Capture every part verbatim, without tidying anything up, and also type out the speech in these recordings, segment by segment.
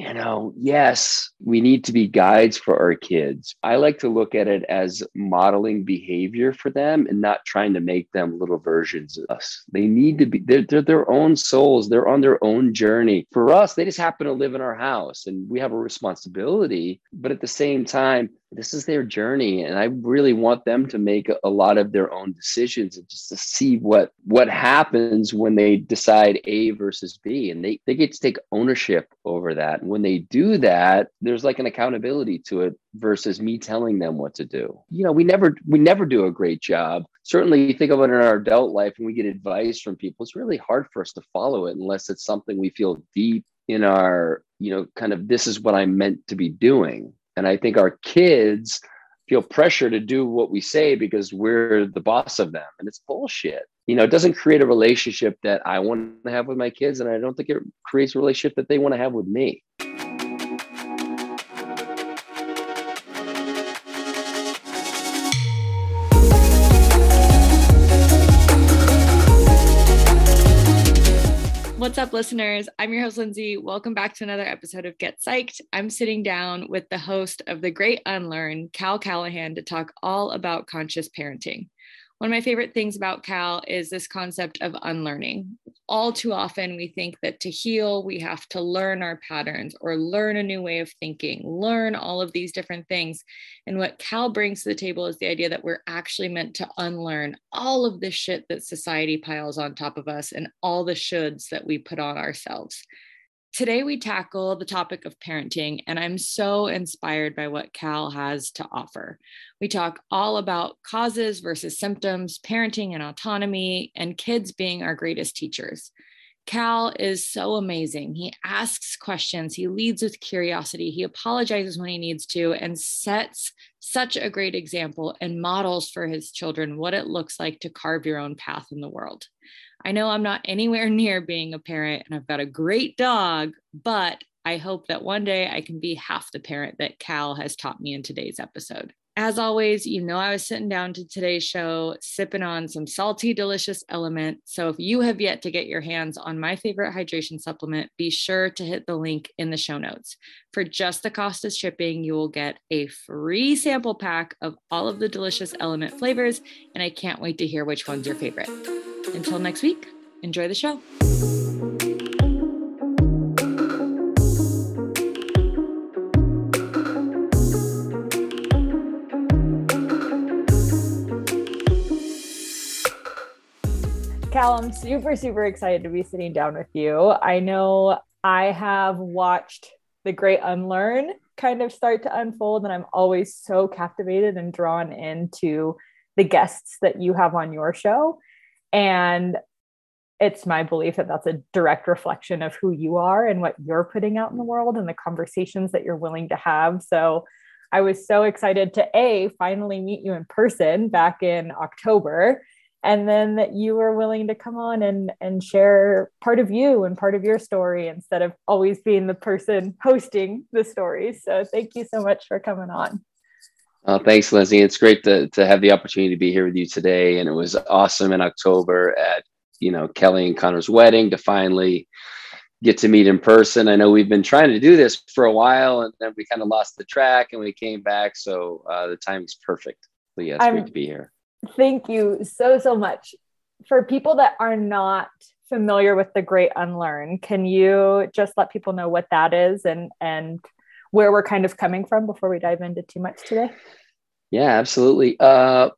you know, yes, we need to be guides for our kids. I like to look at it as modeling behavior for them and not trying to make them little versions of us. They need to be, they're, they're their own souls. They're on their own journey. For us, they just happen to live in our house and we have a responsibility. But at the same time, this is their journey. And I really want them to make a lot of their own decisions and just to see what, what happens when they decide A versus B. And they, they get to take ownership over that. And when they do that, there's like an accountability to it versus me telling them what to do. You know, we never, we never do a great job. Certainly you think about it in our adult life when we get advice from people, it's really hard for us to follow it unless it's something we feel deep in our, you know, kind of, this is what I'm meant to be doing. And I think our kids feel pressure to do what we say because we're the boss of them. And it's bullshit. You know, it doesn't create a relationship that I want to have with my kids. And I don't think it creates a relationship that they want to have with me. What's up, listeners? I'm your host, Lindsay. Welcome back to another episode of Get Psyched. I'm sitting down with the host of The Great Unlearn, Cal Callahan, to talk all about conscious parenting. One of my favorite things about Cal is this concept of unlearning. All too often, we think that to heal, we have to learn our patterns or learn a new way of thinking, learn all of these different things. And what Cal brings to the table is the idea that we're actually meant to unlearn all of the shit that society piles on top of us and all the shoulds that we put on ourselves. Today, we tackle the topic of parenting, and I'm so inspired by what Cal has to offer. We talk all about causes versus symptoms, parenting and autonomy, and kids being our greatest teachers. Cal is so amazing. He asks questions. He leads with curiosity. He apologizes when he needs to and sets such a great example and models for his children what it looks like to carve your own path in the world. I know I'm not anywhere near being a parent and I've got a great dog, but I hope that one day I can be half the parent that Cal has taught me in today's episode. As always, you know I was sitting down to today's show, sipping on some salty, delicious Element. So if you have yet to get your hands on my favorite hydration supplement, be sure to hit the link in the show notes. For just the cost of shipping, you will get a free sample pack of all of the delicious Element flavors, and I can't wait to hear which one's your favorite. Until next week, enjoy the show. Cal, I'm super, super excited to be sitting down with you. I know I have watched The Great Unlearn kind of start to unfold, and I'm always so captivated and drawn into the guests that you have on your show. And it's my belief that that's a direct reflection of who you are and what you're putting out in the world and the conversations that you're willing to have. So I was so excited to A, finally meet you in person back in October. And then that you were willing to come on and, and share part of you and part of your story instead of always being the person hosting the stories. So thank you so much for coming on. Oh, thanks, Lindsay. It's great to, to have the opportunity to be here with you today. And it was awesome in October at, you know, Kelly and Connor's wedding to finally get to meet in person. I know we've been trying to do this for a while and then we kind of lost the track and we came back. So uh, the timing's perfect. But yeah, it's I'm- great to be here. Thank you so, so much. For people that are not familiar with The Great Unlearn, can you just let people know what that is and, and where we're kind of coming from before we dive into too much today? Yeah, absolutely. Uh,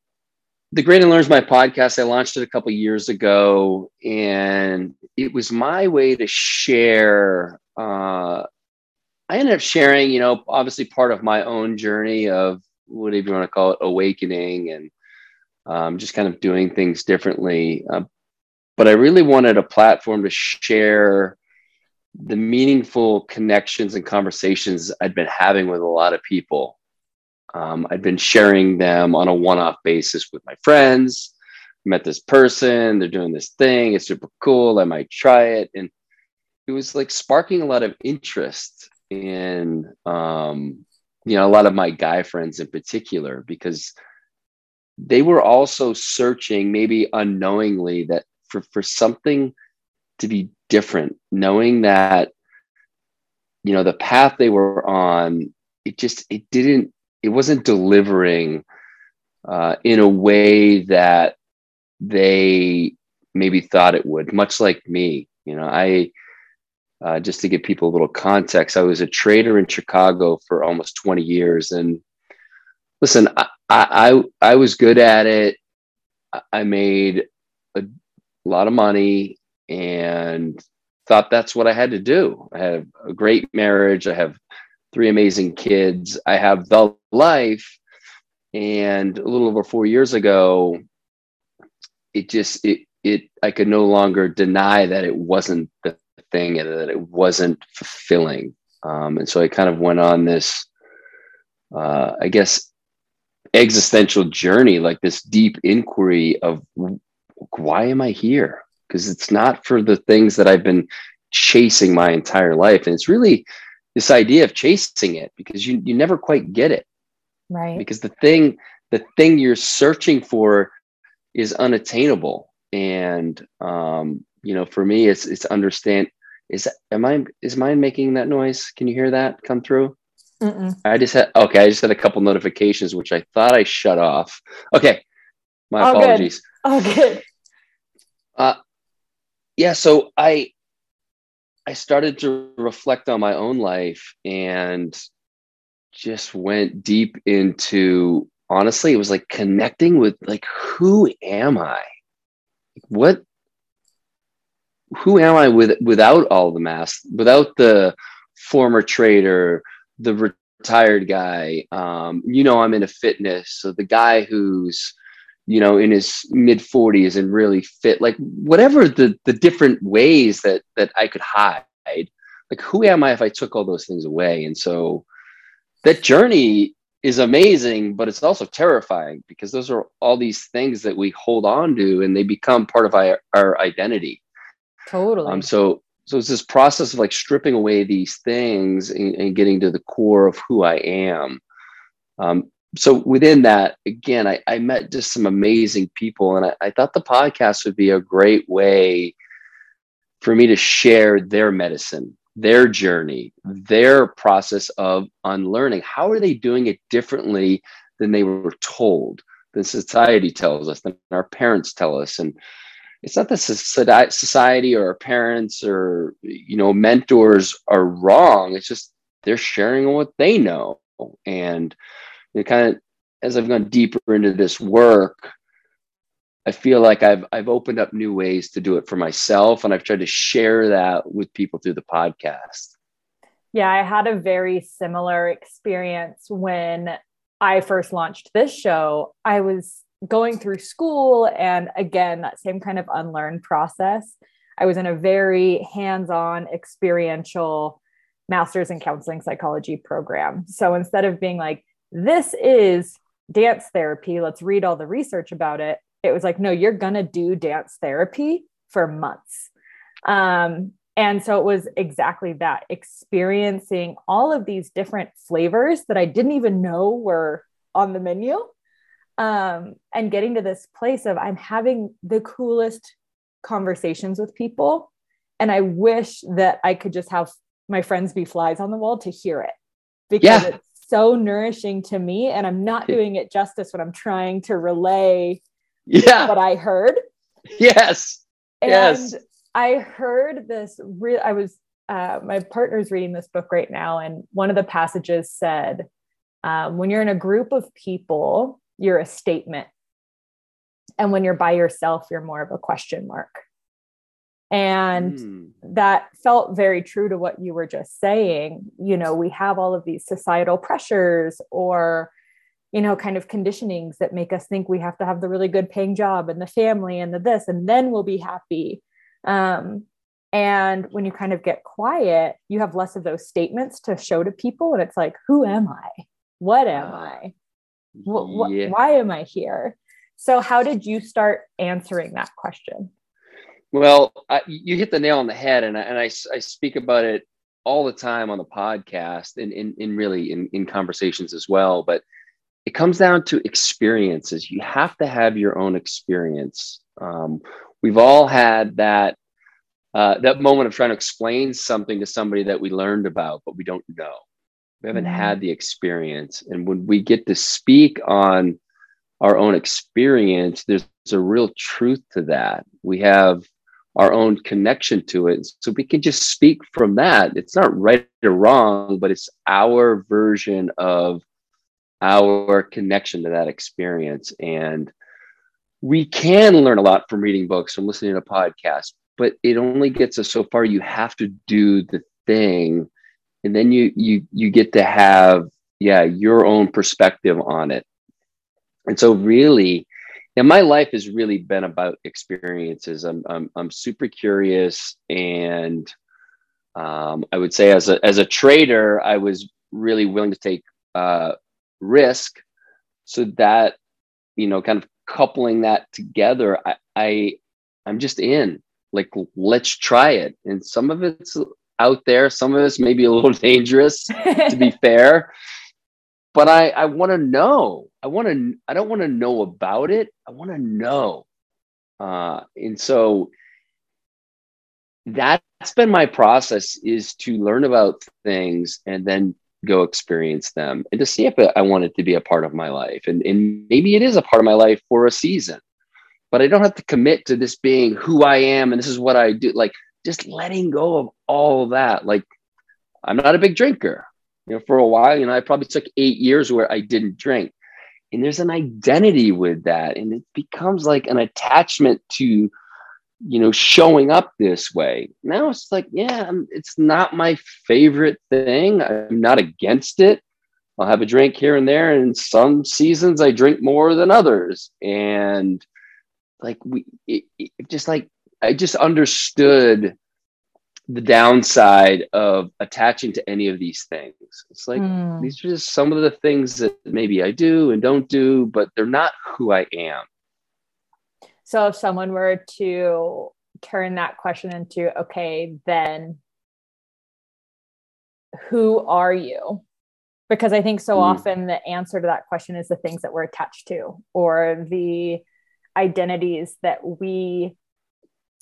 The Great Unlearn is my podcast. I launched it a couple of years ago, and it was my way to share. Uh, I ended up sharing, you know, obviously part of my own journey of whatever you want to call it, awakening and Um, just kind of doing things differently. Uh, but I really wanted a platform to share the meaningful connections and conversations I'd been having with a lot of people. Um, I'd been sharing them on a one-off basis with my friends. Met this person, they're doing this thing, it's super cool, I might try it. And it was like sparking a lot of interest in, um, you know, a lot of my guy friends in particular, because they were also searching, maybe unknowingly, that for, for something to be different, knowing that you know, the path they were on, it just, it didn't, it wasn't delivering uh, in a way that they maybe thought it would, much like me. You know, I, uh, just to give people a little context, I was a trader in Chicago for almost twenty years. And listen, I, I, I was good at it. I made a lot of money and thought that's what I had to do. I have a great marriage. I have three amazing kids. I have the life. And a little over four years ago, it just, it, it, I could no longer deny that it wasn't the thing and that it wasn't fulfilling. Um, and so I kind of went on this, uh, I guess, existential journey, like this deep inquiry of why am I here? Because it's not for the things that I've been chasing my entire life. And it's really this idea of chasing it, because you you never quite get it. Right. Because the thing, the thing you're searching for is unattainable. And, um, you know, for me, it's, it's understand is, am I, is mine making that noise? Can you hear that come through? Mm-mm. I just had, okay. I just had a couple notifications, which I thought I shut off. Okay. My All apologies. Good. All good. Uh, yeah. So I, I started to reflect on my own life and just went deep into, honestly, it was like connecting with, like, who am I? What, who am I with, without all the masks, without the former trader, the retired guy, um, you know, I'm into fitness. So the guy who's, you know, in his mid forties and really fit, like whatever the the different ways that, that I could hide, like who am I if I took all those things away? And so that journey is amazing, but it's also terrifying because those are all these things that we hold on to and they become part of our, our identity. Totally. Um, so, so it's this process of like stripping away these things and, and getting to the core of who I am. Um, so within that, again, I, I met just some amazing people, and I, I thought the podcast would be a great way for me to share their medicine, their journey, their process of unlearning. How are they doing it differently than they were told, than society tells us, than our parents tell us? And it's not that society or our parents or, you know, mentors are wrong. It's just they're sharing what they know. And it kind of, as I've gone deeper into this work, I feel like I've I've opened up new ways to do it for myself, and I've tried to share that with people through the podcast. Yeah, I had a very similar experience when I first launched this show. I was going through school, and again, that same kind of unlearn process. I was in a very hands-on, experiential master's in counseling psychology program. So instead of being like, this is dance therapy, let's read all the research about it, it was like, no, you're going to do dance therapy for months. Um, and so it was exactly that, experiencing all of these different flavors that I didn't even know were on the menu. Um, and getting to this place of I'm having the coolest conversations with people. And I wish that I could just have my friends be flies on the wall to hear it, because yeah. it's so nourishing to me. And I'm not doing it justice when I'm trying to relay yeah. what I heard. Yes. And yes. I heard this real, I was, uh, my partner's reading this book right now. And one of the passages said, um, when you're in a group of people, you're a statement. And when you're by yourself, you're more of a question mark. And mm. that felt very true to what you were just saying. You know, we have all of these societal pressures or, you know, kind of conditionings that make us think we have to have the really good paying job and the family and the this, and then we'll be happy. Um, and when you kind of get quiet, you have less of those statements to show to people. And it's like, who am I? What am I? What, yeah. Why am I here? So how did you start answering that question? Well, I, you hit the nail on the head, and I, and I, I speak about it all the time on the podcast and in, in really in, in conversations as well, but it comes down to experiences. You have to have your own experience. Um, we've all had that uh, that moment of trying to explain something to somebody that we learned about, but we don't know. We haven't mm-hmm. had the experience. And when we get to speak on our own experience, there's a real truth to that. We have our own connection to it. So we can just speak from that. It's not right or wrong, but it's our version of our connection to that experience. And we can learn a lot from reading books, from listening to podcasts, but it only gets us so far. You have to do the thing. And then you you you get to have, yeah, your own perspective on it. And so really, and my life has really been about experiences. I'm I'm I'm super curious, and um, I would say as a as a trader, I was really willing to take uh, risk. So that, you know, kind of coupling that together, I, I I'm just in. Like, let's try it. And some of it's out there, some of it's maybe a little dangerous, to be fair. But I, I want to know. I want to. I don't want to know about it. I want to know. Uh, and so that's been my process: is to learn about things and then go experience them, and to see if I want it to be a part of my life. And, and maybe it is a part of my life for a season, but I don't have to commit to this being who I am and this is what I do. Like, just letting go of all of that. Like, I'm not a big drinker. You know, for a while, you know, I probably took eight years where I didn't drink. And there's an identity with that. And it becomes like an attachment to, you know, showing up this way. Now it's like, yeah, I'm, it's not my favorite thing. I'm not against it. I'll have a drink here and there. And some seasons I drink more than others. And like, we it, it just like, I just understood the downside of attaching to any of these things. It's like, mm. these are just some of the things that maybe I do and don't do, but they're not who I am. So if someone were to turn that question into, okay, then who are you? Because I think so mm. often the answer to that question is the things that we're attached to, or the identities that we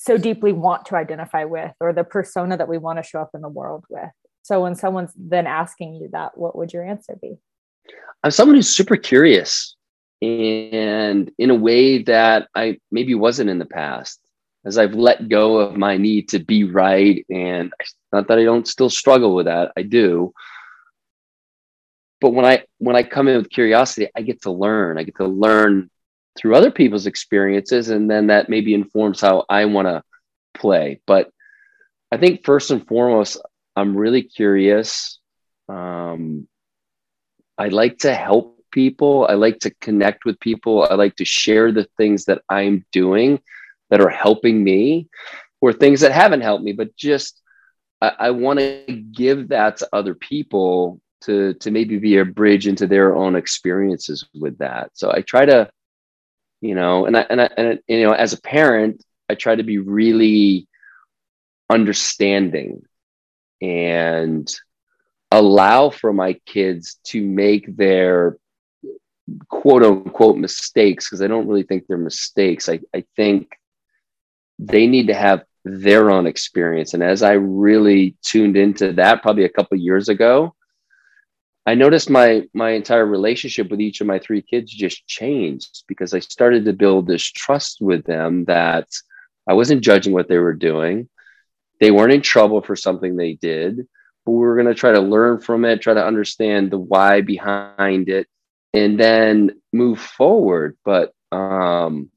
so deeply want to identify with, or the persona that we want to show up in the world with. So when someone's then asking you that, what would your answer be? I'm someone who's super curious, and in a way that I maybe wasn't in the past, as I've let go of my need to be right. And not that I don't still struggle with that. I do. But when I, when I come in with curiosity, I get to learn, I get to learn through other people's experiences. And then that maybe informs how I want to play. But I think first and foremost, I'm really curious. Um, I like to help people. I like to connect with people. I like to share the things that I'm doing that are helping me, or things that haven't helped me, but just, I, I want to give that to other people to, to maybe be a bridge into their own experiences with that. So I try to, you know, and I, and I, and you know, as a parent, I try to be really understanding and allow for my kids to make their quote unquote mistakes, because I don't really think they're mistakes. I, I think they need to have their own experience. And as I really tuned into that probably a couple of years ago, I noticed my my entire relationship with each of my three kids just changed, because I started to build this trust with them that I wasn't judging what they were doing. They weren't in trouble for something they did, but we were going to try to learn from it, try to understand the why behind it, and then move forward. But, um,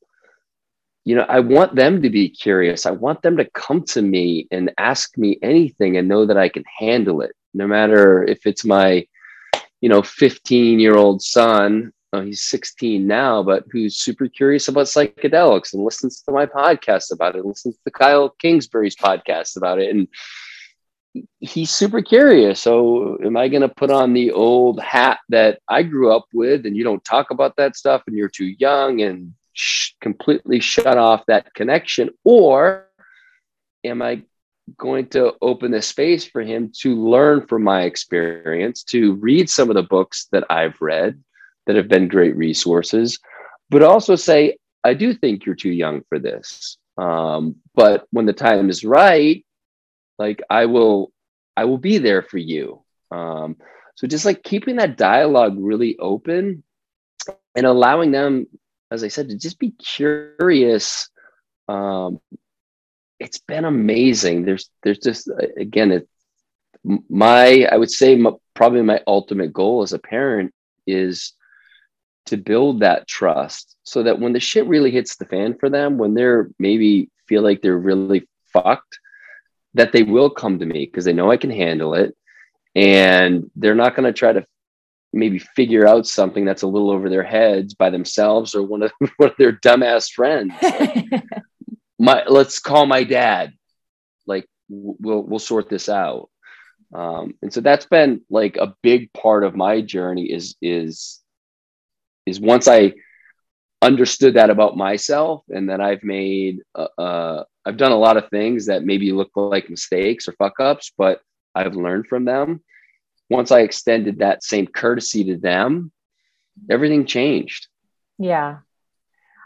you know, I want them to be curious. I want them to come to me and ask me anything and know that I can handle it, no matter if it's my, you know, fifteen year old son, oh, he's sixteen now, but who's super curious about psychedelics and listens to my podcast about it, listens to Kyle Kingsbury's podcast about it. And he's super curious. So am I going to put on the old hat that I grew up with, and you don't talk about that stuff and you're too young, and sh- completely shut off that connection? Or am I going to open the space for him to learn from my experience, to read some of the books that I've read that have been great resources, but also say, I do think you're too young for this. Um, but when the time is right, like I will, I will be there for you. Um, so just like keeping that dialogue really open and allowing them, as I said, to just be curious. Um, it's been amazing. There's, there's just, again, it, my, I would say my, probably my ultimate goal as a parent is to build that trust so that when the shit really hits the fan for them, when they're maybe feel like they're really fucked, that they will come to me because they know I can handle it. And they're not going to try to maybe figure out something that's a little over their heads by themselves or one of, one of their dumbass friends. my, let's call my dad. Like we'll, we'll sort this out. Um, and so that's been like a big part of my journey is, is, is once I understood that about myself, and that I've made, uh, uh, I've done a lot of things that maybe look like mistakes or fuck ups, but I've learned from them. Once I extended that same courtesy to them, everything changed. Yeah.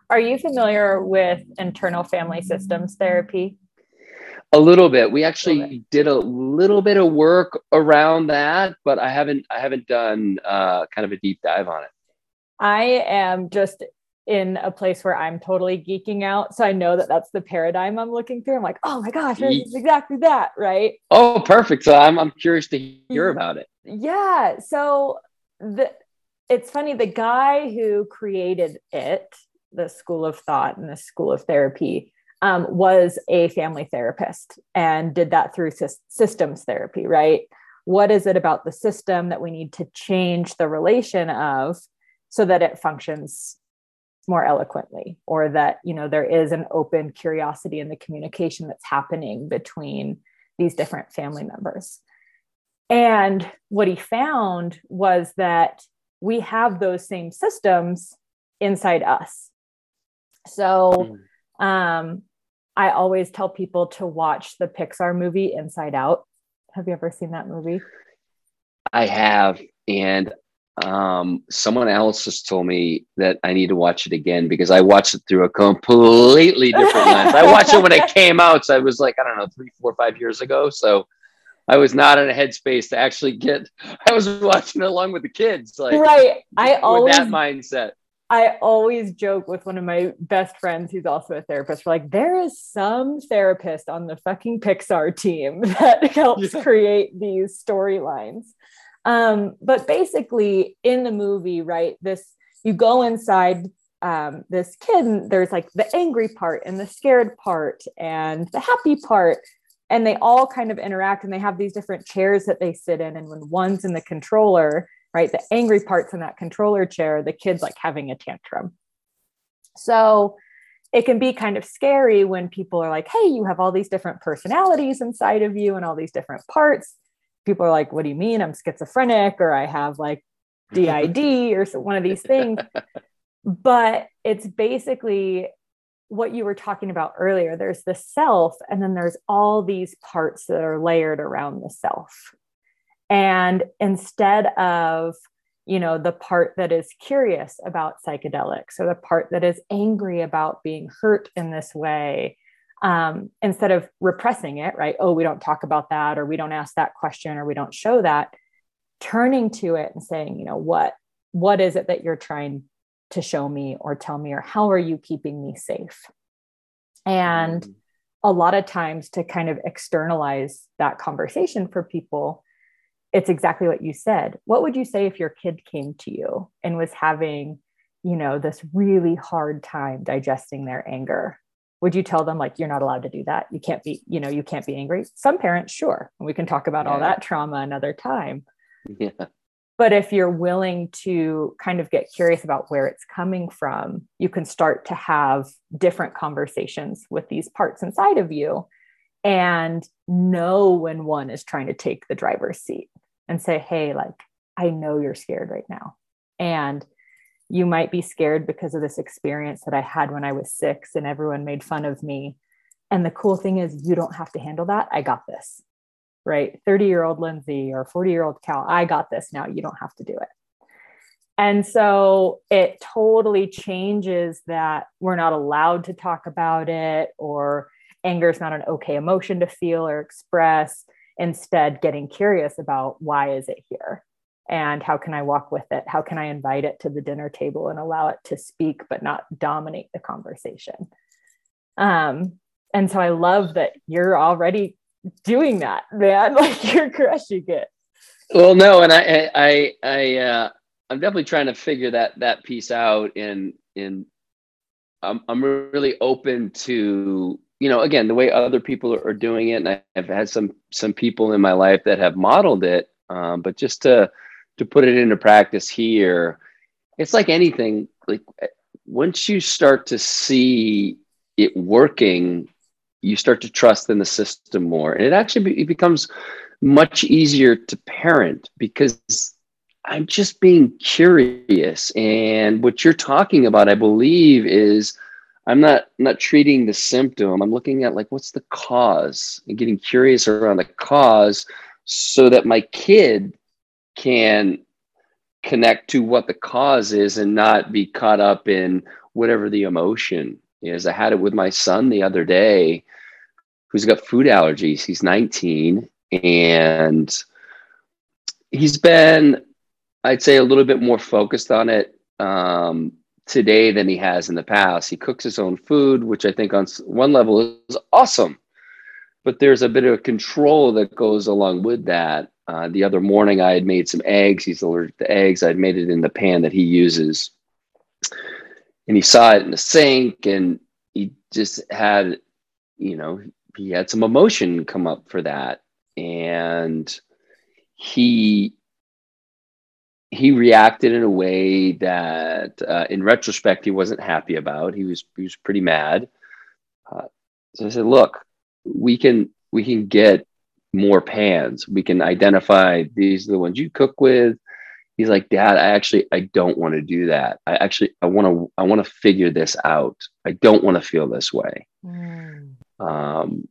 Are you familiar with internal family systems therapy? A little bit. We actually a bit. did a little bit of work around that, but I haven't, I haven't done uh, kind of a deep dive on it. I am just in a place where I'm totally geeking out. So I know that that's the paradigm I'm looking through. I'm like, oh my gosh, it's exactly that, right? Oh, perfect. So I'm, I'm curious to hear about it. Yeah. So the, it's funny, the guy who created it, the school of thought and the school of therapy, um, was a family therapist and did that through sy- systems therapy, right? What is it about the system that we need to change the relation of so that it functions more eloquently, or that, you know, there is an open curiosity in the communication that's happening between these different family members. And what he found was that we have those same systems inside us. So um, I always tell people to watch the Pixar movie Inside Out. Have you ever seen that movie? I have. And Um, someone else has told me that I need to watch it again because I watched it through a completely different lens. I watched it when it came out. So I was like, I don't know, three, four, five years ago. So I was not in a headspace to actually get, I was watching it along with the kids. Like, right. I always, that mindset. I always joke with one of my best friends, who's also a therapist. We're like, there is some therapist on the fucking Pixar team that helps yeah. create these storylines. Um, but basically in the movie, right, this, you go inside, um, this kid, and there's like the angry part and the scared part and the happy part, and they all kind of interact, and they have these different chairs that they sit in. And when one's in the controller, right, the angry part's in that controller chair, the kid's like having a tantrum. So it can be kind of scary when people are like, hey, you have all these different personalities inside of you and all these different parts. People are like, what do you mean? I'm schizophrenic, or I have like D I D or one of these things. But it's basically what you were talking about earlier. There's the self, and then there's all these parts that are layered around the self. And instead of, you know, the part that is curious about psychedelics, or the part that is angry about being hurt in this way, Um, instead of repressing it, right? Oh, we don't talk about that, or we don't ask that question, or we don't show that, turning to it and saying, you know, what, what is it that you're trying to show me or tell me, or how are you keeping me safe? And mm-hmm. a lot of times to kind of externalize that conversation for people, it's exactly what you said. What would you say if your kid came to you and was having, you know, this really hard time digesting their anger? Would you tell them, like, you're not allowed to do that? You can't be, you know, you can't be angry. Some parents, sure. And we can talk about yeah. all that trauma another time. Yeah. But if you're willing to kind of get curious about where it's coming from, you can start to have different conversations with these parts inside of you, and know when one is trying to take the driver's seat and say, hey, like, I know you're scared right now. And you might be scared because of this experience that I had when I was six and everyone made fun of me. And the cool thing is, you don't have to handle that. I got this, right? thirty year old Lindsay or forty year old Cal, I got this now. You don't have to do it. And so it totally changes that we're not allowed to talk about it, or anger is not an okay emotion to feel or express. Instead, getting curious about why is it here? And how can I walk with it? How can I invite it to the dinner table and allow it to speak, but not dominate the conversation? Um, and so I love that you're already doing that, man. Like, you're crushing it. Well, no, and I, I, I, uh, I'm definitely trying to figure that that piece out, and and I'm I'm really open to, you know, again, the way other people are doing it, and I've had some some people in my life that have modeled it. Um, but just to, to put it into practice here, it's like anything, like once you start to see it working, you start to trust in the system more. And it actually be, it becomes much easier to parent, because I'm just being curious. And what you're talking about, I believe, is I'm not, not treating the symptom. I'm looking at, like, what's the cause, and getting curious around the cause, so that my kid can connect to what the cause is and not be caught up in whatever the emotion is. I had it with my son the other day, who's got food allergies. He's nineteen, and he's been, I'd say, a little bit more focused on it um, today than he has in the past. He cooks his own food, which I think on one level is awesome. But there's a bit of control that goes along with that. Uh, the other morning I had made some eggs. He's allergic to eggs. I'd made it in the pan that he uses. And he saw it in the sink, and he just had, you know, he had some emotion come up for that. And he, he reacted in a way that uh, in retrospect, he wasn't happy about. He was, he was pretty mad. Uh, so I said, look, we can we can get more pans. We can identify these are the ones you cook with. He's like, Dad, I actually I don't want to do that. I actually I want to I want to figure this out. I don't want to feel this way. Mm. Um,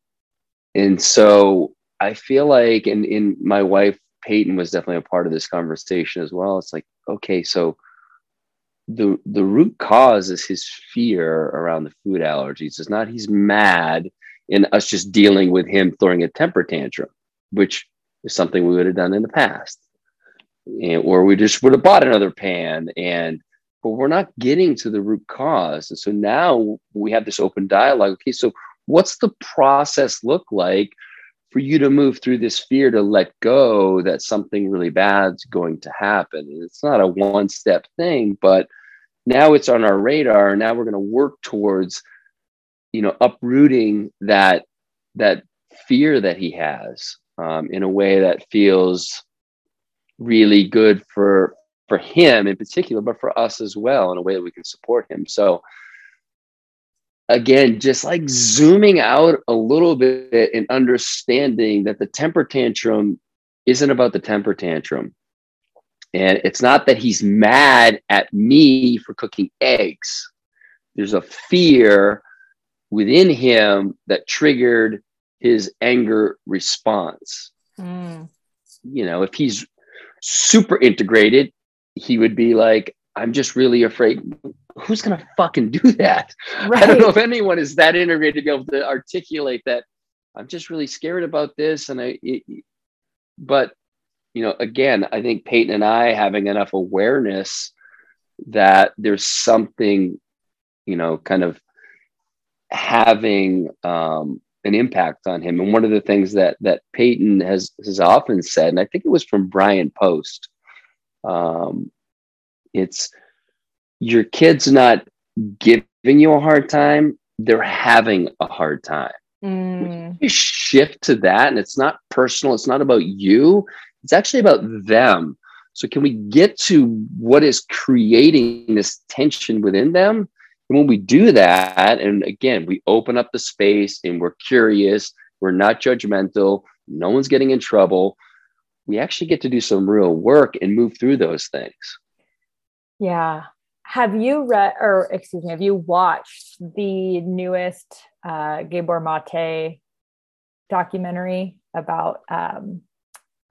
and so I feel like, and in my wife Peyton was definitely a part of this conversation as well. It's like, okay, so the the root cause is his fear around the food allergies. It's not he's mad and us just dealing with him throwing a temper tantrum, which is something we would have done in the past. And, or we just would have bought another pan. And but we're not getting to the root cause. And so now we have this open dialogue. Okay, so what's the process look like for you to move through this fear to let go that something really bad's going to happen? And it's not a one-step thing, but now it's on our radar. And now we're going to work towards, you know, uprooting that that fear that he has um, in a way that feels really good for for him in particular, but for us as well, in a way that we can support him. So again, just like zooming out a little bit and understanding that the temper tantrum isn't about the temper tantrum. And it's not that he's mad at me for cooking eggs. There's a fear within him that triggered his anger response. Mm. You know, if he's super integrated, he would be like, I'm just really afraid. Who's going to fucking do that? Right. I don't know if anyone is that integrated to be able to articulate that. I'm just really scared about this. And I, it, but, you know, again, I think Peyton and I having enough awareness that there's something, you know, kind of having um, an impact on him. And one of the things that that Peyton has has often said, and I think it was from Brian Post, um, it's your kid's not giving you a hard time, they're having a hard time. Mm. You shift to that, and it's not personal, it's not about you, it's actually about them. So can we get to what is creating this tension within them? And when we do that, and again, we open up the space and we're curious, we're not judgmental, no one's getting in trouble, we actually get to do some real work and move through those things. Yeah. Have you read, or excuse me, have you watched the newest uh, Gabor Maté documentary about, um,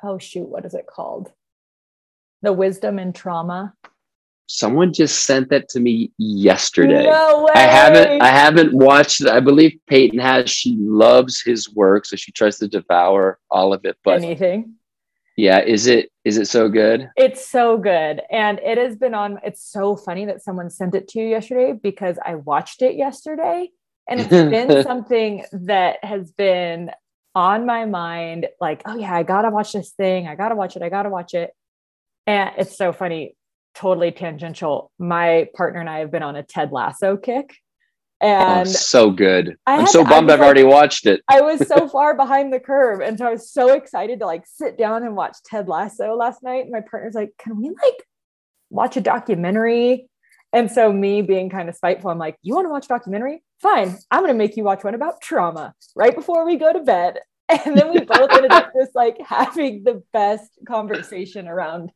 oh shoot, what is it called? The Wisdom in Trauma. Someone just sent that to me yesterday. No way. I haven't I haven't watched it. I believe Peyton has. She loves his work, so she tries to devour all of it. But anything. Yeah, is it is it so good? It's so good. And it has been on. It's so funny that someone sent it to you yesterday, because I watched it yesterday, and it's been something that has been on my mind, like, oh yeah, I gotta watch this thing. I gotta watch it. I gotta watch it. And it's so funny. Totally tangential. My partner and I have been on a Ted Lasso kick, and oh, so good. I I'm so to, bummed I've like, already watched it. I was so far behind the curve, and so I was so excited to like sit down and watch Ted Lasso last night. And my partner's like, "Can we like watch a documentary?" And so me being kind of spiteful, I'm like, "You want to watch a documentary? Fine. I'm going to make you watch one about trauma right before we go to bed." And then we both ended up just like having the best conversation around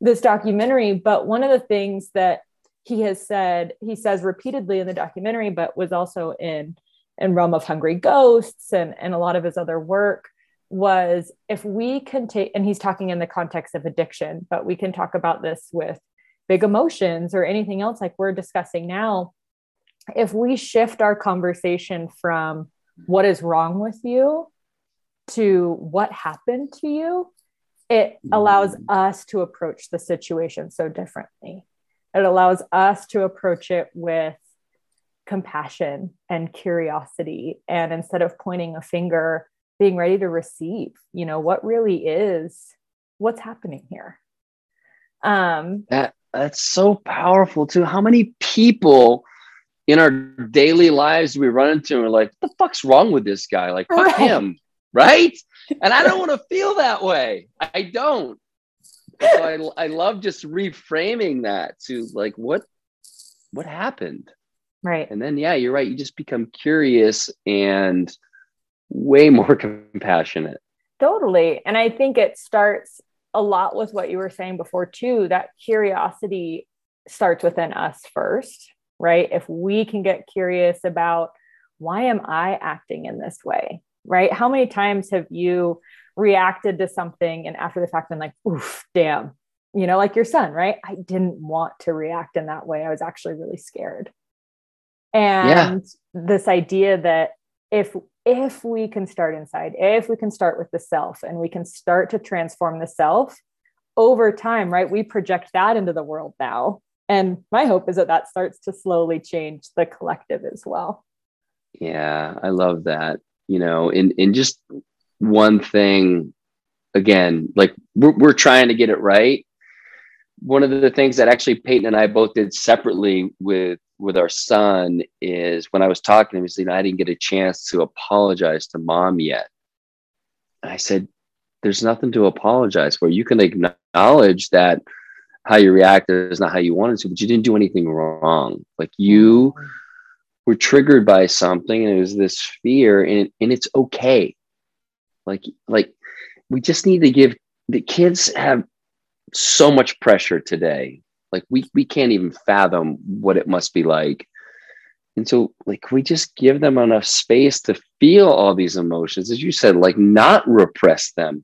this documentary. But one of the things that he has said, he says repeatedly in the documentary, but was also in, in Realm of Hungry Ghosts and, and a lot of his other work, was if we can take, and he's talking in the context of addiction, but we can talk about this with big emotions or anything else like we're discussing now. If we shift our conversation from what is wrong with you to what happened to you, it allows us to approach the situation so differently. It allows us to approach it with compassion and curiosity. And instead of pointing a finger, being ready to receive, you know, what really is, what's happening here. Um, that, that's so powerful too. How many people in our daily lives we run into and we're like, what the fuck's wrong with this guy? Like, fuck him. Right? And I don't want to feel that way. I don't. So I, I love just reframing that to like, what, what happened? Right. And then, yeah, you're right. You just become curious and way more compassionate. Totally. And I think it starts a lot with what you were saying before too, that curiosity starts within us first, right? If we can get curious about why am I acting in this way? Right? How many times have you reacted to something and after the fact been like, oof, damn, you know, like your son, right? I didn't want to react in that way. I was actually really scared. And yeah. This idea that if, if we can start inside, if we can start with the self and we can start to transform the self over time, right? We project that into the world now. And my hope is that that starts to slowly change the collective as well. Yeah. I love that. You know, in, in just one thing, again, like we're, we're trying to get it right. One of the things that actually Peyton and I both did separately with, with our son is when I was talking to him, he said, you know, I didn't get a chance to apologize to mom yet. And I said, there's nothing to apologize for. You can acknowledge that how you reacted is not how you wanted to, but you didn't do anything wrong. Like you were triggered by something and it was this fear and, and it's okay. Like, like we just need to give the kids have so much pressure today. Like we, we can't even fathom what it must be like. And so like, we just give them enough space to feel all these emotions, as you said, like not repress them,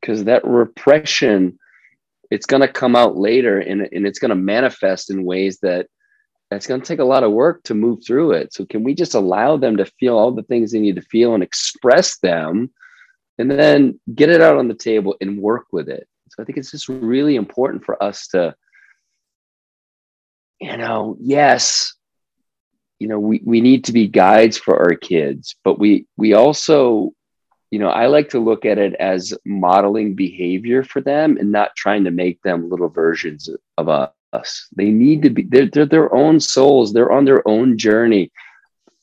because that repression, it's going to come out later and, and it's going to manifest in ways that it's going to take a lot of work to move through it. So can we just allow them to feel all the things they need to feel and express them and then get it out on the table and work with it? So I think it's just really important for us to, you know, yes, you know, we, we need to be guides for our kids, but we, we also, you know, I like to look at it as modeling behavior for them and not trying to make them little versions of us. Us. They need to be, they're, they're their own souls. They're on their own journey.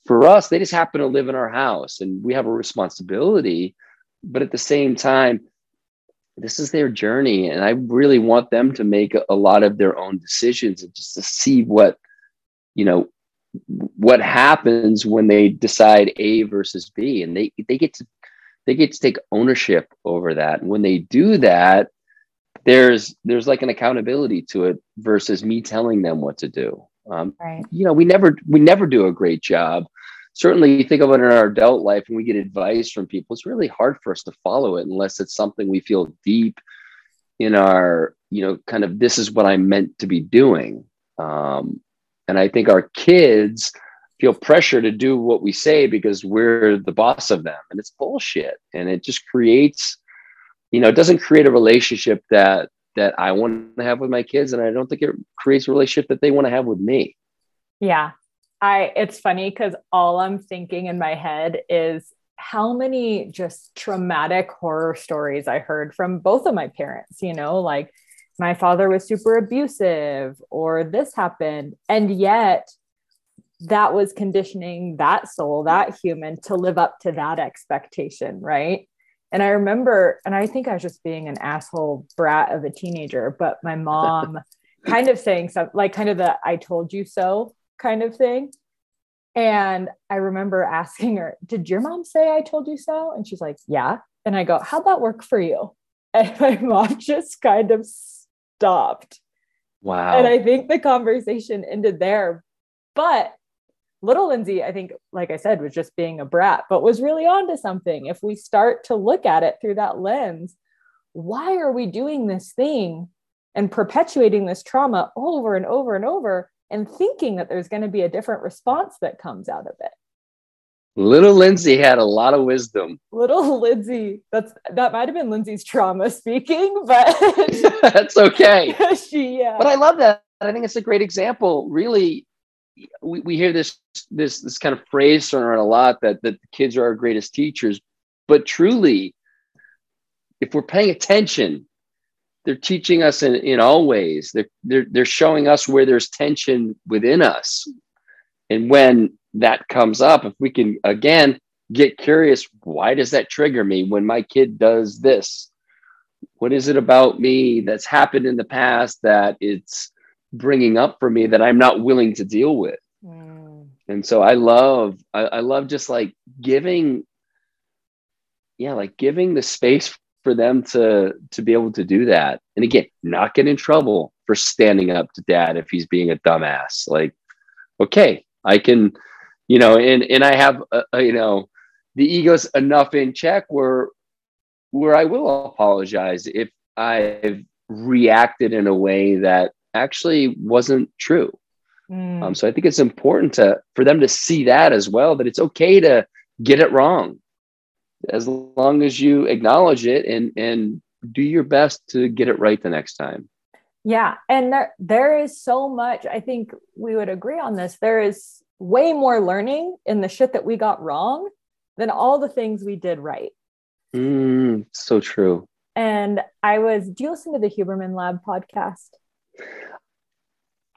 For us, they just happen to live in our house and we have a responsibility, but at the same time, this is their journey. And I really want them to make a, a lot of their own decisions and just to see what, you know, what happens when they decide A versus B, and they, they get to, they get to take ownership over that. And when they do that, There's there's like an accountability to it versus me telling them what to do. Um, right. You know, we never we never do a great job. Certainly, you think about it in our adult life when we get advice from people, it's really hard for us to follow it unless it's something we feel deep in our you know, kind of, this is what I'm meant to be doing. Um, and I think our kids feel pressure to do what we say because we're the boss of them, and it's bullshit. And it just creates, you know, it doesn't create a relationship that, that I want to have with my kids. And I don't think it creates a relationship that they want to have with me. Yeah. I, it's funny because all I'm thinking in my head is how many just traumatic horror stories I heard from both of my parents, you know, like my father was super abusive or this happened. And yet that was conditioning that soul, that human, to live up to that expectation. Right. And I remember, and I think I was just being an asshole brat of a teenager, but my mom kind of saying something like kind of the, I told you so kind of thing. And I remember asking her, did your mom say I told you so? And she's like, yeah. And I go, how'd that work for you? And my mom just kind of stopped. Wow. And I think the conversation ended there, but little Lindsay, I think, like I said, was just being a brat, but was really onto something. If we start to look at it through that lens, why are we doing this thing and perpetuating this trauma over and over and over and thinking that there's going to be a different response that comes out of it? Little Lindsay had a lot of wisdom. Little Lindsay, that's that might have been Lindsay's trauma speaking, but that's okay. she, yeah. But I love that. I think it's a great example, really. We, we hear this this this kind of phrase thrown around a lot, that that the kids are our greatest teachers, but truly, if we're paying attention, they're teaching us in, in all ways. They're, they're they're showing us where there's tension within us, and when that comes up, if we can again get curious, why does that trigger me when my kid does this? What is it about me that's happened in the past that it's bringing up for me that I'm not willing to deal with? Mm. And so I love, I, I love just like giving, yeah, like giving the space for them to, to be able to do that. And again, not get in trouble for standing up to dad if he's being a dumbass. Like, okay, I can, you know, and, and I have, a, a, you know, the ego's enough in check where, where I will apologize if I've reacted in a way that actually wasn't true. Mm. Um, so I think it's important to, for them to see that as well, that it's okay to get it wrong as long as you acknowledge it and, and do your best to get it right the next time. Yeah. And there, there is so much, I think we would agree on this. There is way more learning in the shit that we got wrong than all the things we did right. Mm, so true. And I was, do you listen to the Huberman Lab podcast?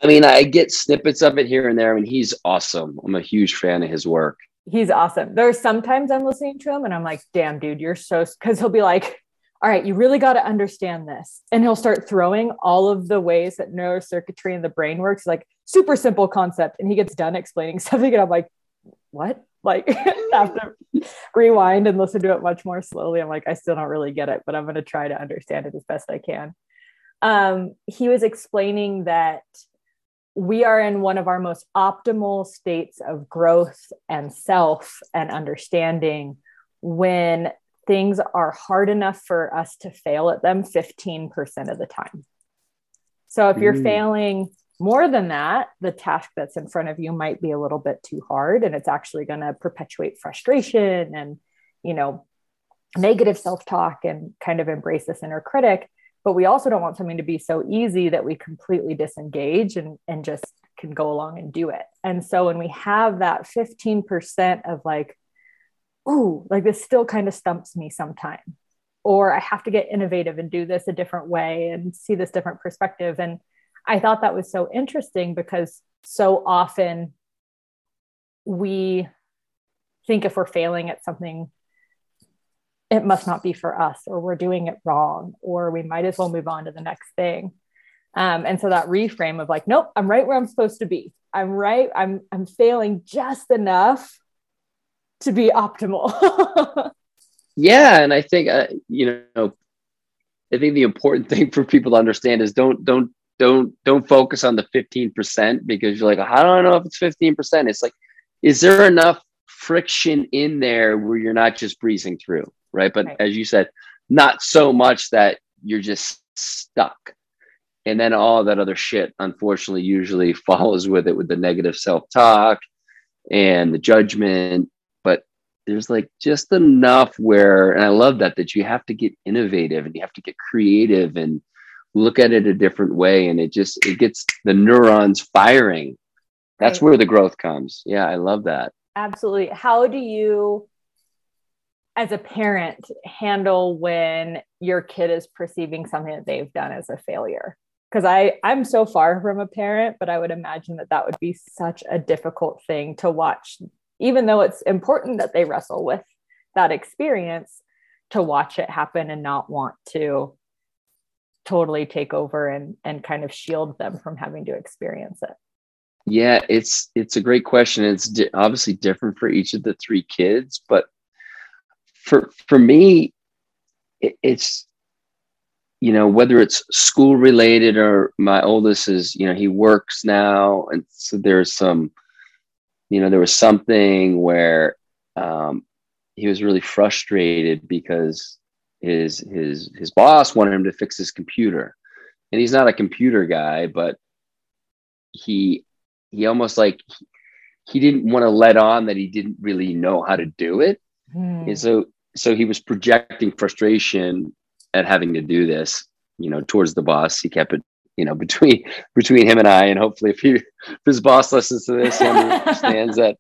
I mean, I get snippets of it here and there. I mean, he's awesome. I'm a huge fan of his work. He's awesome. There's sometimes I'm listening to him and I'm like, damn, dude, you're so, because he'll be like, all right, you really got to understand this. And he'll start throwing all of the ways that neurocircuitry in the brain works, like super simple concept. And he gets done explaining something and I'm like, what? Like I have to rewind and listen to it much more slowly. I'm like, I still don't really get it, but I'm going to try to understand it as best I can. Um, he was explaining that we are in one of our most optimal states of growth and self and understanding when things are hard enough for us to fail at them fifteen percent of the time. So if you're mm. failing more than that, the task that's in front of you might be a little bit too hard, and it's actually going to perpetuate frustration and, you know, negative self-talk and kind of embrace this inner critic. But we also don't want something to be so easy that we completely disengage and, and just can go along and do it. And so when we have that fifteen percent of like, ooh, like this still kind of stumps me sometime, or I have to get innovative and do this a different way and see this different perspective. And I thought that was so interesting because so often we think if we're failing at something, it must not be for us, or we're doing it wrong, or we might as well move on to the next thing. Um, and so that reframe of like, nope, I'm right where I'm supposed to be. I'm right. I'm, I'm failing just enough to be optimal. Yeah. And I think, uh, you know, I think the important thing for people to understand is don't, don't, don't, don't focus on the fifteen percent, because you're like, I don't know if it's fifteen percent. It's like, is there enough friction in there where you're not just breezing through? Right. But right. As you said, not so much that you're just stuck. And then all that other shit, unfortunately, usually follows with it, with the negative self-talk and the judgment. But there's like just enough where, and I love that, that you have to get innovative and you have to get creative and look at it a different way. And it just, it gets the neurons firing. That's where the growth comes. Yeah, I love that. Absolutely. How do you, as a parent, handle when your kid is perceiving something that they've done as a failure? Because I, I'm so far from a parent, but I would imagine that that would be such a difficult thing to watch, even though it's important that they wrestle with that experience, to watch it happen and not want to totally take over and, and kind of shield them from having to experience it. Yeah, it's, it's a great question. It's di- obviously different for each of the three kids, but for, for me, it, it's, you know, whether it's school related or my oldest is, you know, he works now. And so there's some, you know, there was something where um, he was really frustrated because his, his, his boss wanted him to fix his computer, and he's not a computer guy, but he, he almost like, he didn't want to let on that he didn't really know how to do it. Mm. And so, So he was projecting frustration at having to do this, you know, towards the boss. He kept it, you know, between between him and I. And hopefully, if, he, if his boss listens to this, he understands that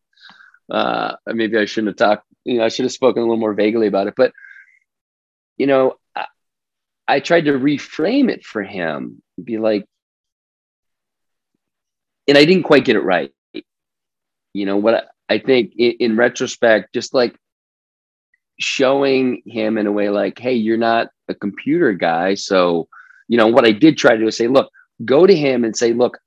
uh, maybe I shouldn't have talked. You know, I should have spoken a little more vaguely about it. But you know, I, I tried to reframe it for him, be like, and I didn't quite get it right. You know, what I, I think in, in retrospect, just like, showing him in a way like, hey, you're not a computer guy. So, you know, what I did try to do is say, look, go to him and say, look,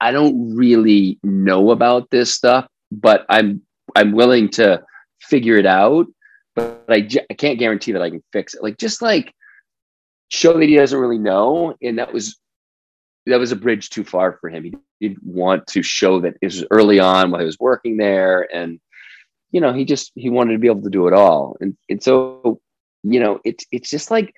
I don't really know about this stuff, but I'm, I'm willing to figure it out, but I, j- I can't guarantee that I can fix it. Like, just like show that he doesn't really know. And that was, that was a bridge too far for him. He didn't want to show that. It was early on while he was working there, and you know, he just, he wanted to be able to do it all. And and so, you know, it's, it's just like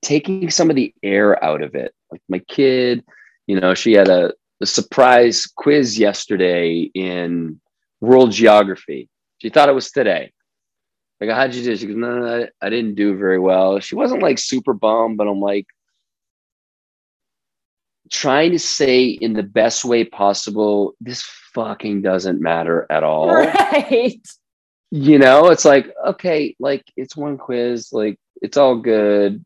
taking some of the air out of it. Like my kid, you know, she had a, a surprise quiz yesterday in world geography. She thought it was today. Like, how'd you do? She goes, no, no, no, I didn't do very well. She wasn't like super bummed, but I'm like trying to say in the best way possible, this fucking doesn't matter at all. Right. You know, it's like, okay, like it's one quiz, like it's all good.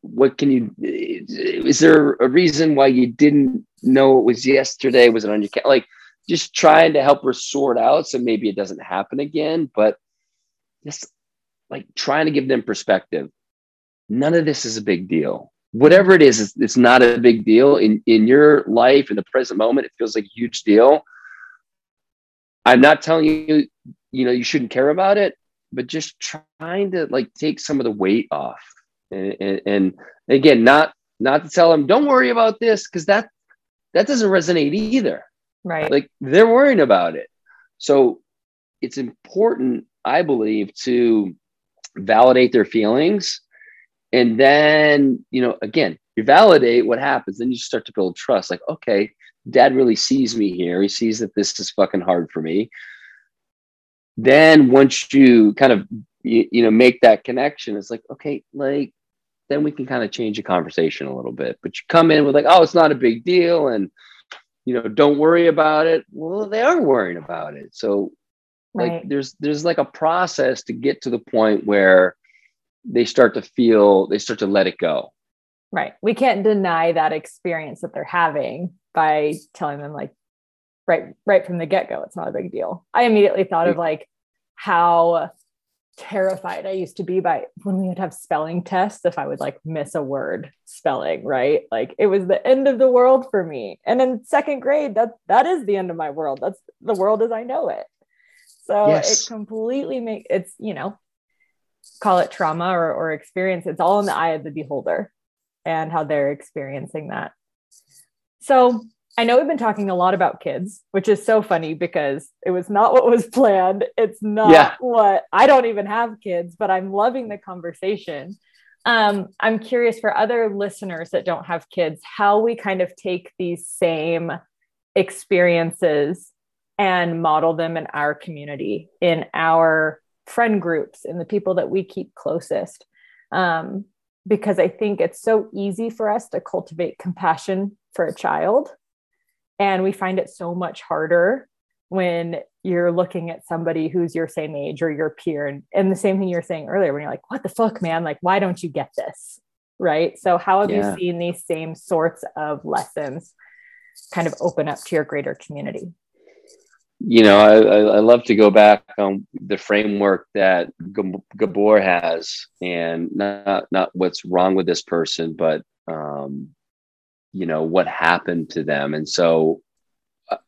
What can you, is there a reason why you didn't know it was yesterday? Was it on your, like just trying to help her sort out. So maybe it doesn't happen again, but just like trying to give them perspective. None of this is a big deal. Whatever it is, it's not a big deal in, in your life. In the present moment, it feels like a huge deal. I'm not telling you, you know, you shouldn't care about it, but just trying to like take some of the weight off. And, and, and again, not, not to tell them, don't worry about this. Cause that, that doesn't resonate either. Right. Like they're worrying about it. So it's important, I believe, to validate their feelings. And then, you know, again, you validate what happens. Then you start to build trust. Like, okay, dad really sees me here. He sees that this is fucking hard for me. Then once you kind of, you, you know, make that connection, it's like, okay, like, then we can kind of change the conversation a little bit. But you come in with like, oh, it's not a big deal. And, you know, don't worry about it. Well, they are worrying about it. So like, right. there's, there's like a process to get to the point where they start to feel, they start to let it go. Right. We can't deny that experience that they're having by telling them like, right, right from the get-go, it's not a big deal. I immediately thought of like how terrified I used to be by when we would have spelling tests, if I would like miss a word spelling, right? Like it was the end of the world for me. And in second grade, that, that is the end of my world. That's the world as I know it. So yes. It completely makes, it's, you know, call it trauma or, or experience. It's all in the eye of the beholder and how they're experiencing that. So I know we've been talking a lot about kids, which is so funny because it was not what was planned. It's not yeah. what I don't even have kids, but I'm loving the conversation. Um, I'm curious for other listeners that don't have kids, how we kind of take these same experiences and model them in our community, in our friend groups, in the people that we keep closest. Um, because I think it's so easy for us to cultivate compassion for a child. And we find it so much harder when you're looking at somebody who's your same age or your peer. And, and the same thing you were saying earlier, when you're like, what the fuck, man? Like, why don't you get this? Right. So how have yeah. you seen these same sorts of lessons kind of open up to your greater community? You know, I, I love to go back on the framework that Gabor has, and not not what's wrong with this person, but, um, you know, what happened to them. And so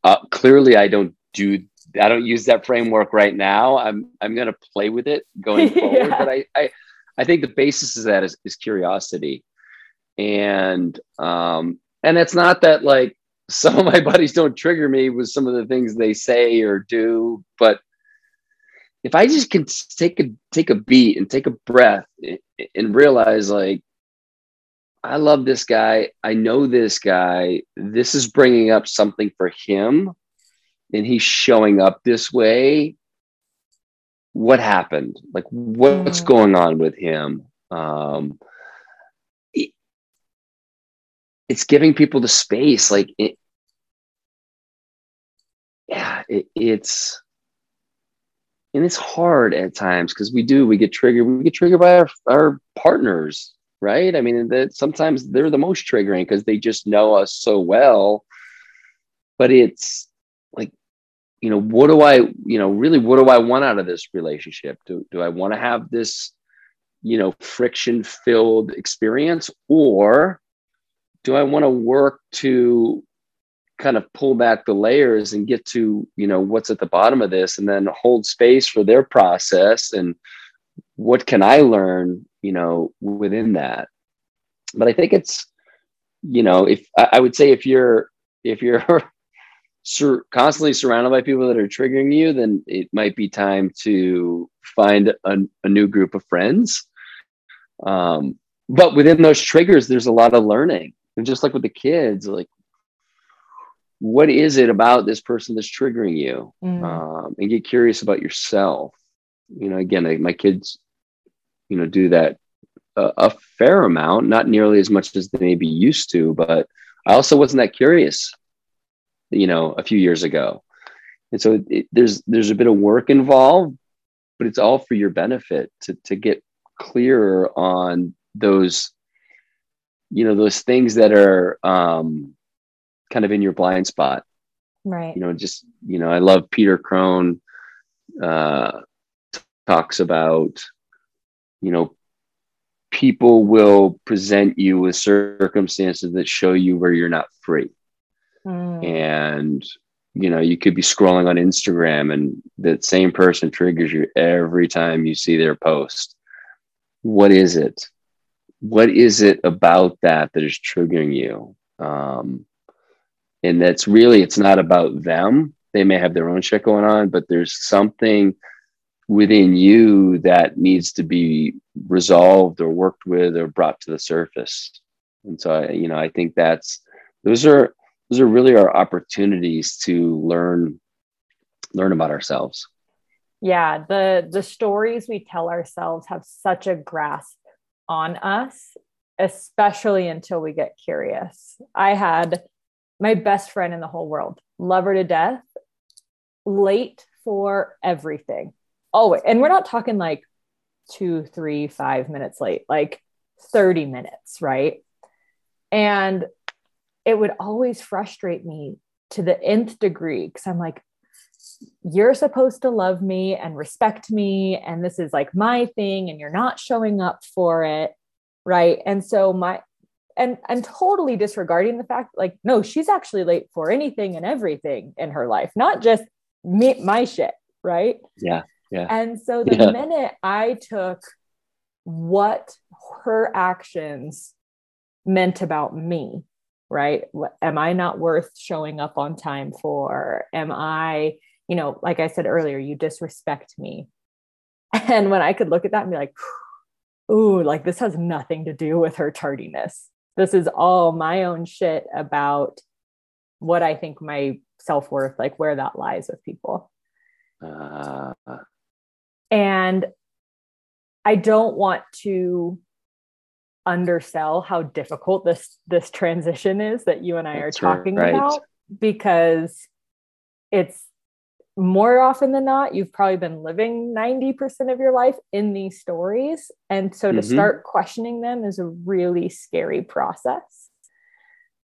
uh, clearly I don't do, I don't use that framework right now. I'm, I'm going to play with it going forward. yeah. But I, I, I think the basis of that is, is curiosity. And, um, and it's not that like, some of my buddies don't trigger me with some of the things they say or do, but if I just can take a, take a beat and take a breath and, and realize like, I love this guy. I know this guy. This is bringing up something for him and he's showing up this way. What happened? Like what's going on with him? Um, It's giving people the space. Like, it, yeah, it, it's, and it's hard at times because we do, we get triggered. We get triggered by our, our partners, right? I mean, that sometimes they're the most triggering because they just know us so well. But it's like, you know, what do I, you know, really, what do I want out of this relationship? Do, do I want to have this, you know, friction-filled experience, or do I want to work to kind of pull back the layers and get to, you know, what's at the bottom of this, and then hold space for their process and what can I learn, you know, within that? But I think it's, you know, if I would say if you're, if you're sur- constantly surrounded by people that are triggering you, then it might be time to find a, a new group of friends. Um, but within those triggers, there's a lot of learning. And just like with the kids, like, what is it about this person that's triggering you? Mm. Um, and get curious about yourself. You know, again, I, my kids, you know, do that a, a fair amount, not nearly as much as they may be used to, but I also wasn't that curious, you know, a few years ago. And so it, it, there's, there's a bit of work involved, but it's all for your benefit to, to get clearer on those, you know, those things that are um, kind of in your blind spot, right? You know, just, you know, I love Peter Crone uh, talks about, you know, people will present you with circumstances that show you where you're not free. Mm. And, you know, you could be scrolling on Instagram and that same person triggers you every time you see their post. What is it? What is it about that that is triggering you? Um, and that's really, it's not about them. They may have their own shit going on, but there's something within you that needs to be resolved or worked with or brought to the surface. And so, I, you know, I think that's, those are, those are really our opportunities to learn, learn about ourselves. Yeah. The, the stories we tell ourselves have such a grasp on us, especially until we get curious. I had my best friend in the whole world, love her to death, late for everything. Always. And we're not talking like two, three, five minutes late, like thirty minutes, right? And it would always frustrate me to the nth degree because I'm like, you're supposed to love me and respect me. And this is like my thing and you're not showing up for it. Right. And so my, and I'm totally disregarding the fact like, no, she's actually late for anything and everything in her life, not just me, my shit. Right. Yeah. Yeah. And so the yeah. minute I took what her actions meant about me, right. Am I not worth showing up on time for? Am I, you know, like I said earlier, you disrespect me. And when I could look at that and be like, ooh, like this has nothing to do with her tardiness. This is all my own shit about what I think my self-worth, like where that lies with people. Uh. And I don't want to undersell how difficult this, this transition is that you and I That's are talking right. about, because it's more often than not, you've probably been living ninety percent of your life in these stories. And so to mm-hmm. start questioning them is a really scary process.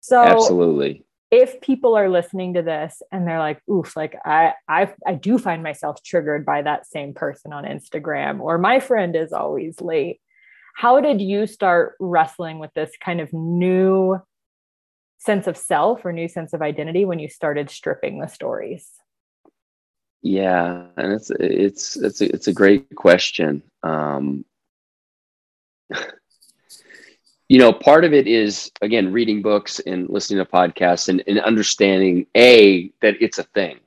So absolutely. If people are listening to this and they're like, oof, like I, I, I do find myself triggered by that same person on Instagram, or my friend is always late. How did you start wrestling with this kind of new sense of self or new sense of identity when you started stripping the stories? Yeah. And it's, it's, it's, a, it's a great question. Um, You know, part of it is, again, reading books and listening to podcasts and, and understanding, A, that it's a thing,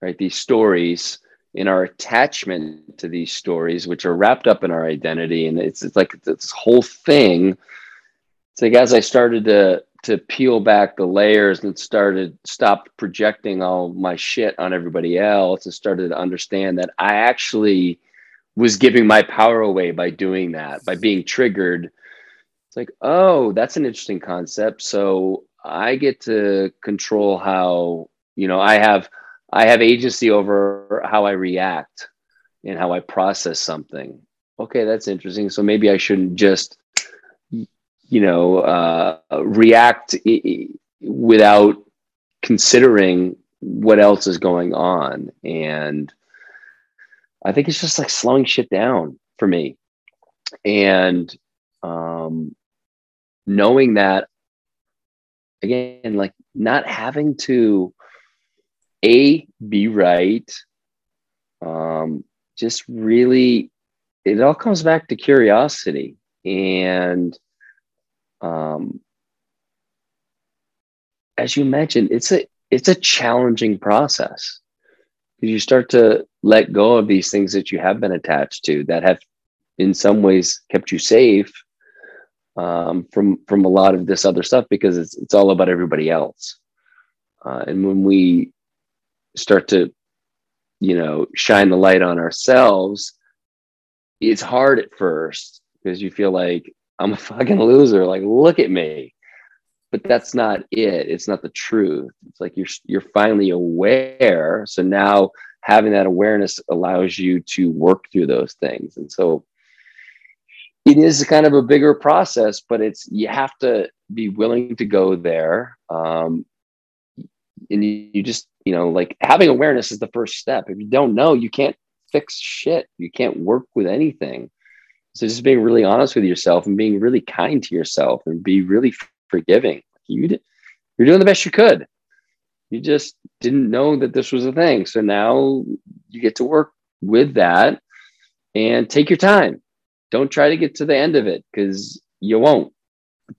right? These stories and our attachment to these stories, which are wrapped up in our identity. And it's, it's like this whole thing. It's like as I started to to peel back the layers and started, stopped projecting all my shit on everybody else and started to understand that I actually was giving my power away by doing that, by being triggered. Like, oh, that's an interesting concept. So I get to control how, you know, I have, I have agency over how I react and how I process something. Okay, that's interesting. So maybe I shouldn't just, you know, uh, react I- without considering what else is going on. And I think it's just like slowing shit down for me. And, um, knowing that, again, like not having to a be right, um, just really, it all comes back to curiosity. And, um, as you mentioned, it's a, it's a challenging process because you start to let go of these things that you have been attached to that have in some ways kept you safe, um, from, from a lot of this other stuff, because it's, it's all about everybody else. Uh, and when we start to, you know, shine the light on ourselves, it's hard at first because you feel like I'm a fucking loser. Like, look at me, but that's not it. It's not the truth. It's like, you're, you're finally aware. So now having that awareness allows you to work through those things. And so it is kind of a bigger process, but it's, you have to be willing to go there. Um, and you, you just, you know, like having awareness is the first step. If you don't know, you can't fix shit. You can't work with anything. So just being really honest with yourself and being really kind to yourself and be really forgiving. You did, you're doing the best you could. You just didn't know that this was a thing. So now you get to work with that and take your time. Don't try to get to the end of it because you won't.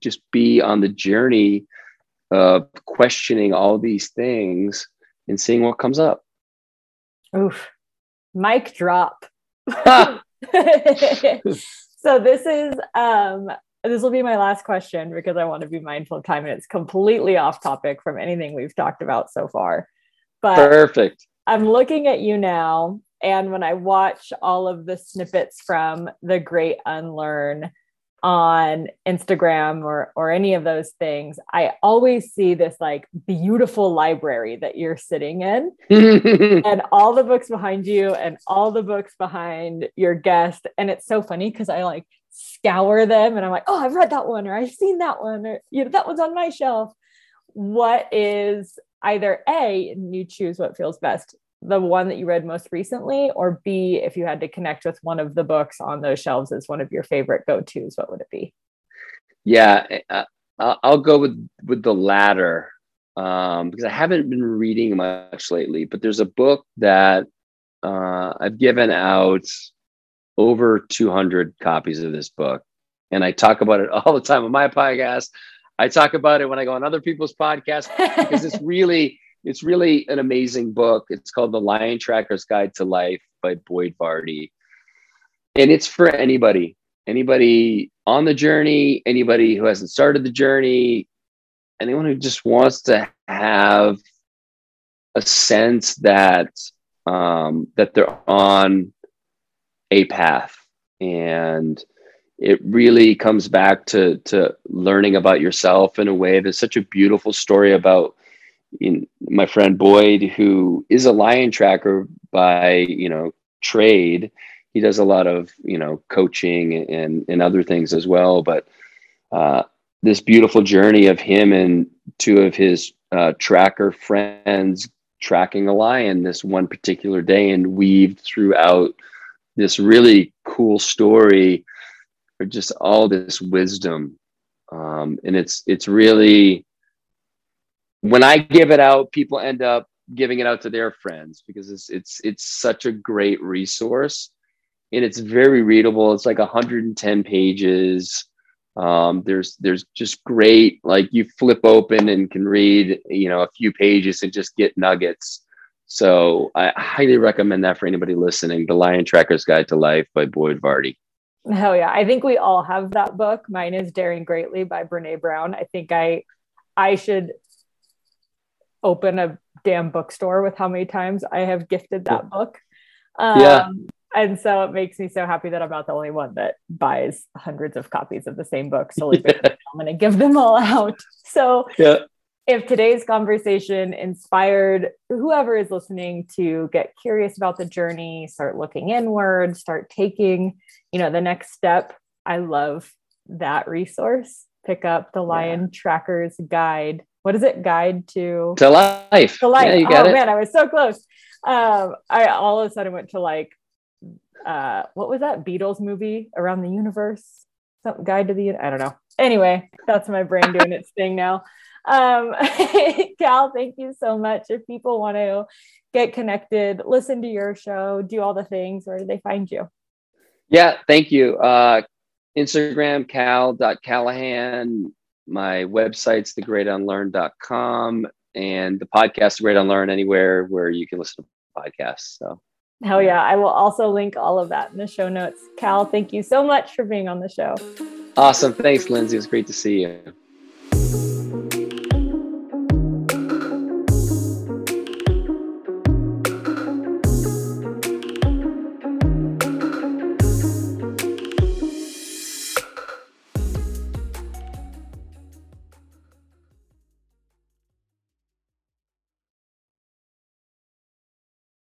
Just be on the journey of questioning all these things and seeing what comes up. Oof. Mic drop. So this is, um, this will be my last question because I want to be mindful of time, and it's completely off topic from anything we've talked about so far. But perfect. I'm looking at you now. And when I watch all of the snippets from The Great Unlearn on Instagram or, or any of those things, I always see this like beautiful library that you're sitting in and all the books behind you and all the books behind your guest. And it's so funny because I like scour them and I'm like, oh, I've read that one, or I've seen that one, or you know, that one's on my shelf. What is either A, and you choose what feels best, the one that you read most recently, or B, if you had to connect with one of the books on those shelves as one of your favorite go-tos, what would it be? Yeah, uh, I'll go with, with the latter, um, because I haven't been reading much lately, but there's a book that uh, I've given out over two hundred copies of this book. And I talk about it all the time on my podcast. I talk about it when I go on other people's podcasts because it's really... It's really an amazing book. It's called The Lion Tracker's Guide to Life by Boyd Vardy. And it's for anybody. anybody on the journey, anybody who hasn't started the journey, anyone who just wants to have a sense that um, that they're on a path. And it really comes back to to learning about yourself in a way. There's such a beautiful story about in my friend Boyd, who is a lion tracker by, you know, trade. He does a lot of, you know, coaching and, and other things as well. But uh, this beautiful journey of him and two of his uh, tracker friends tracking a lion this one particular day, and weaved throughout this really cool story or just all this wisdom. Um, and it's, it's really, when I give it out, people end up giving it out to their friends, because it's, it's, it's such a great resource, and it's very readable. It's like one hundred ten pages. Um, there's, there's just great, like you flip open and can read, you know, a few pages and just get nuggets. So I highly recommend that for anybody listening, The Lion Tracker's Guide to Life by Boyd Vardy. Hell yeah. I think we all have that book. Mine is Daring Greatly by Brene Brown. I think I, I should open a damn bookstore with how many times I have gifted that book. Um, yeah. And so it makes me so happy that I'm not the only one that buys hundreds of copies of the same book. So yeah. I'm going to give them all out. So yeah. If today's conversation inspired whoever is listening to get curious about the journey, start looking inward, start taking, you know, the next step, I love that resource. Pick up the Lion yeah. Tracker's Guide. What is it? Guide to to life. To life. Yeah, you got oh it. Man, I was so close. Um, I all of a sudden went to like, uh, what was that Beatles movie, Around the Universe? Some Guide to the, I don't know. Anyway, that's my brain doing its thing now. Um, Cal, thank you so much. If people want to get connected, listen to your show, do all the things, where do they find you? Yeah, thank you. Uh, Instagram, cal dot callahan. My website's the great unlearn dot com, and the podcast, The Great Unlearn, anywhere where you can listen to podcasts. So, hell yeah. I will also link all of that in the show notes. Cal, thank you so much for being on the show. Awesome. Thanks, Lindsay. It was great to see you.